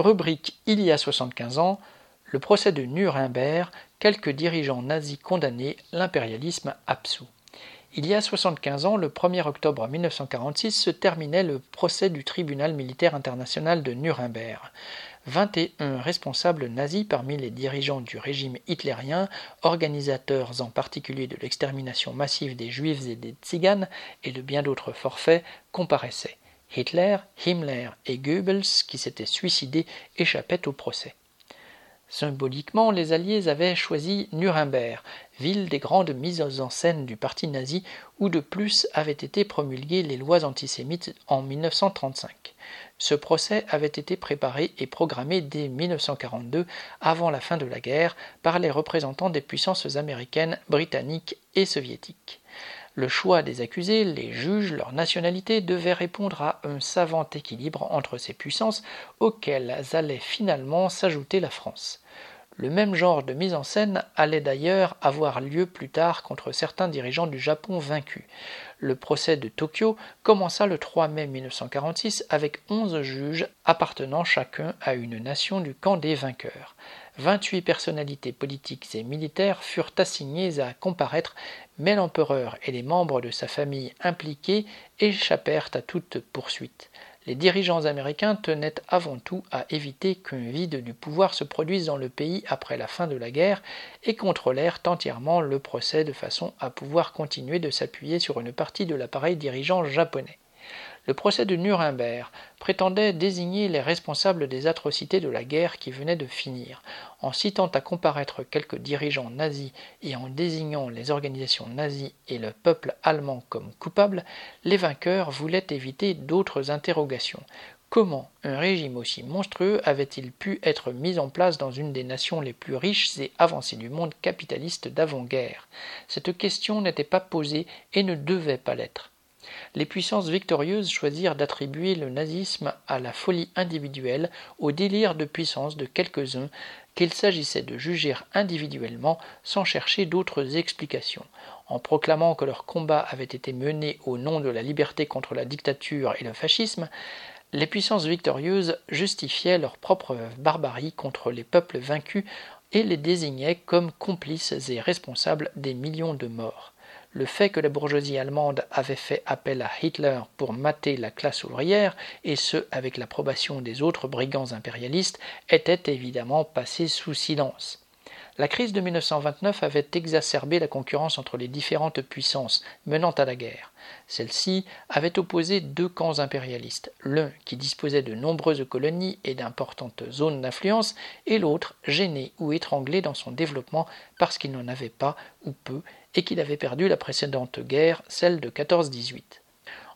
Rubrique « Il y a 75 ans », le procès de Nuremberg, quelques dirigeants nazis condamnés, l'impérialisme absous. Il y a 75 ans, le 1er octobre 1946, se terminait le procès du tribunal militaire international de Nuremberg. 21 responsables nazis parmi les dirigeants du régime hitlérien, organisateurs en particulier de l'extermination massive des juifs et des tziganes et de bien d'autres forfaits, comparaissaient. Hitler, Himmler et Goebbels, qui s'étaient suicidés, échappaient au procès. Symboliquement, les Alliés avaient choisi Nuremberg, ville des grandes mises en scène du parti nazi, où de plus avaient été promulguées les lois antisémites en 1935. Ce procès avait été préparé et programmé dès 1942, avant la fin de la guerre, par les représentants des puissances américaines, britanniques et soviétiques. Le choix des accusés, les juges, leur nationalité devaient répondre à un savant équilibre entre ces puissances auxquelles allait finalement s'ajouter la France. Le même genre de mise en scène allait d'ailleurs avoir lieu plus tard contre certains dirigeants du Japon vaincus. Le procès de Tokyo commença le 3 mai 1946 avec 11 juges appartenant chacun à une nation du camp des vainqueurs. 28 personnalités politiques et militaires furent assignées à comparaître, mais l'empereur et les membres de sa famille impliqués échappèrent à toute poursuite. Les dirigeants américains tenaient avant tout à éviter qu'un vide du pouvoir se produise dans le pays après la fin de la guerre et contrôlèrent entièrement le procès de façon à pouvoir continuer de s'appuyer sur une partie de l'appareil dirigeant japonais. Le procès de Nuremberg prétendait désigner les responsables des atrocités de la guerre qui venait de finir. En citant à comparaître quelques dirigeants nazis et en désignant les organisations nazies et le peuple allemand comme coupables, les vainqueurs voulaient éviter d'autres interrogations. Comment un régime aussi monstrueux avait-il pu être mis en place dans une des nations les plus riches et avancées du monde capitaliste d'avant-guerre ? Cette question n'était pas posée et ne devait pas l'être. Les puissances victorieuses choisirent d'attribuer le nazisme à la folie individuelle, au délire de puissance de quelques-uns, qu'il s'agissait de juger individuellement sans chercher d'autres explications. En proclamant que leur combat avait été mené au nom de la liberté contre la dictature et le fascisme, les puissances victorieuses justifiaient leur propre barbarie contre les peuples vaincus et les désignaient comme complices et responsables des millions de morts. Le fait que la bourgeoisie allemande avait fait appel à Hitler pour mater la classe ouvrière, et ce avec l'approbation des autres brigands impérialistes, était évidemment passé sous silence. La crise de 1929 avait exacerbé la concurrence entre les différentes puissances menant à la guerre. Celle-ci avait opposé deux camps impérialistes, l'un qui disposait de nombreuses colonies et d'importantes zones d'influence, et l'autre gêné ou étranglé dans son développement parce qu'il n'en avait pas ou peu et qu'il avait perdu la précédente guerre, celle de 14-18.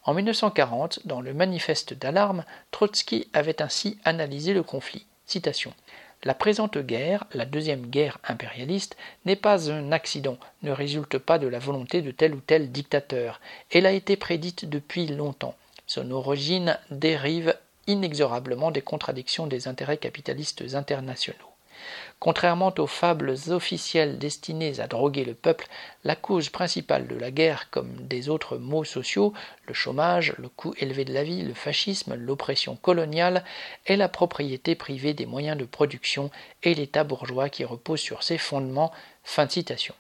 En 1940, dans le Manifeste d'alarme, Trotsky avait ainsi analysé le conflit. Citation. « La présente guerre, la deuxième guerre impérialiste, n'est pas un accident, ne résulte pas de la volonté de tel ou tel dictateur. Elle a été prédite depuis longtemps. Son origine dérive inexorablement des contradictions des intérêts capitalistes internationaux. Contrairement aux fables officielles destinées à droguer le peuple, la cause principale de la guerre, comme des autres maux sociaux, le chômage, le coût élevé de la vie, le fascisme, l'oppression coloniale, est la propriété privée des moyens de production et l'État bourgeois qui repose sur ses fondements. » Fin de citation.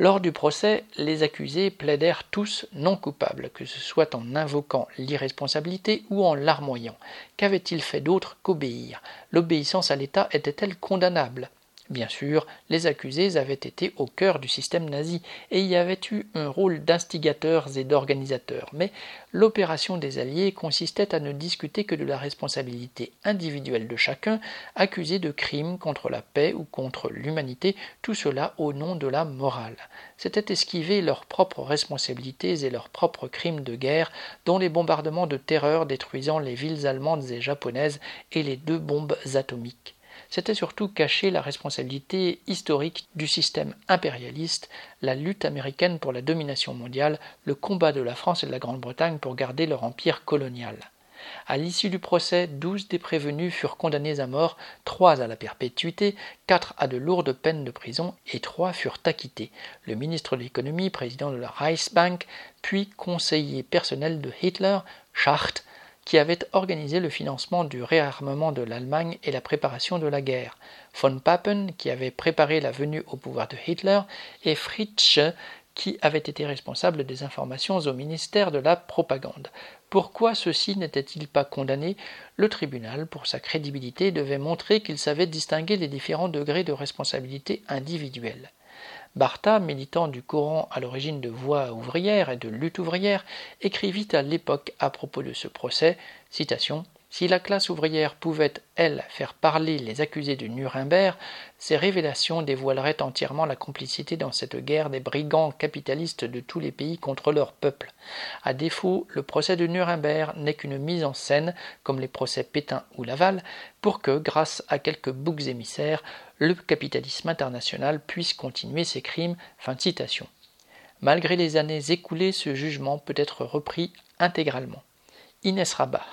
Lors du procès, les accusés plaidèrent tous non coupables, que ce soit en invoquant l'irresponsabilité ou en larmoyant. Qu'avaient-ils fait d'autre qu'obéir ? L'obéissance à l'État était-elle condamnable ? Bien sûr, les accusés avaient été au cœur du système nazi et y avaient eu un rôle d'instigateurs et d'organisateurs, mais l'opération des Alliés consistait à ne discuter que de la responsabilité individuelle de chacun, accusé de crimes contre la paix ou contre l'humanité, tout cela au nom de la morale. C'était esquiver leurs propres responsabilités et leurs propres crimes de guerre, dont les bombardements de terreur détruisant les villes allemandes et japonaises et les deux bombes atomiques. C'était surtout cacher la responsabilité historique du système impérialiste, la lutte américaine pour la domination mondiale, le combat de la France et de la Grande-Bretagne pour garder leur empire colonial. À l'issue du procès, 12 des prévenus furent condamnés à mort, 3 à la perpétuité, 4 à de lourdes peines de prison et 3 furent acquittés. Le ministre de l'économie, président de la Reichsbank, puis conseiller personnel de Hitler, Schacht, qui avait organisé le financement du réarmement de l'Allemagne et la préparation de la guerre, von Papen, qui avait préparé la venue au pouvoir de Hitler, et Fritsch, qui avait été responsable des informations au ministère de la Propagande. Pourquoi ceux-ci n'étaient-ils pas condamnés? Le tribunal, pour sa crédibilité, devait montrer qu'il savait distinguer les différents degrés de responsabilité individuelle. Bartha, militant du courant à l'origine de Voix ouvrière et de Lutte ouvrière, écrivit à l'époque à propos de ce procès, citation, « Si la classe ouvrière pouvait, elle, faire parler les accusés de Nuremberg, ces révélations dévoileraient entièrement la complicité dans cette guerre des brigands capitalistes de tous les pays contre leur peuple. À défaut, le procès de Nuremberg n'est qu'une mise en scène, comme les procès Pétain ou Laval, pour que, grâce à quelques boucs émissaires, le capitalisme international puisse continuer ses crimes. » Fin de citation. Malgré les années écoulées, ce jugement peut être repris intégralement. Inès Rabat.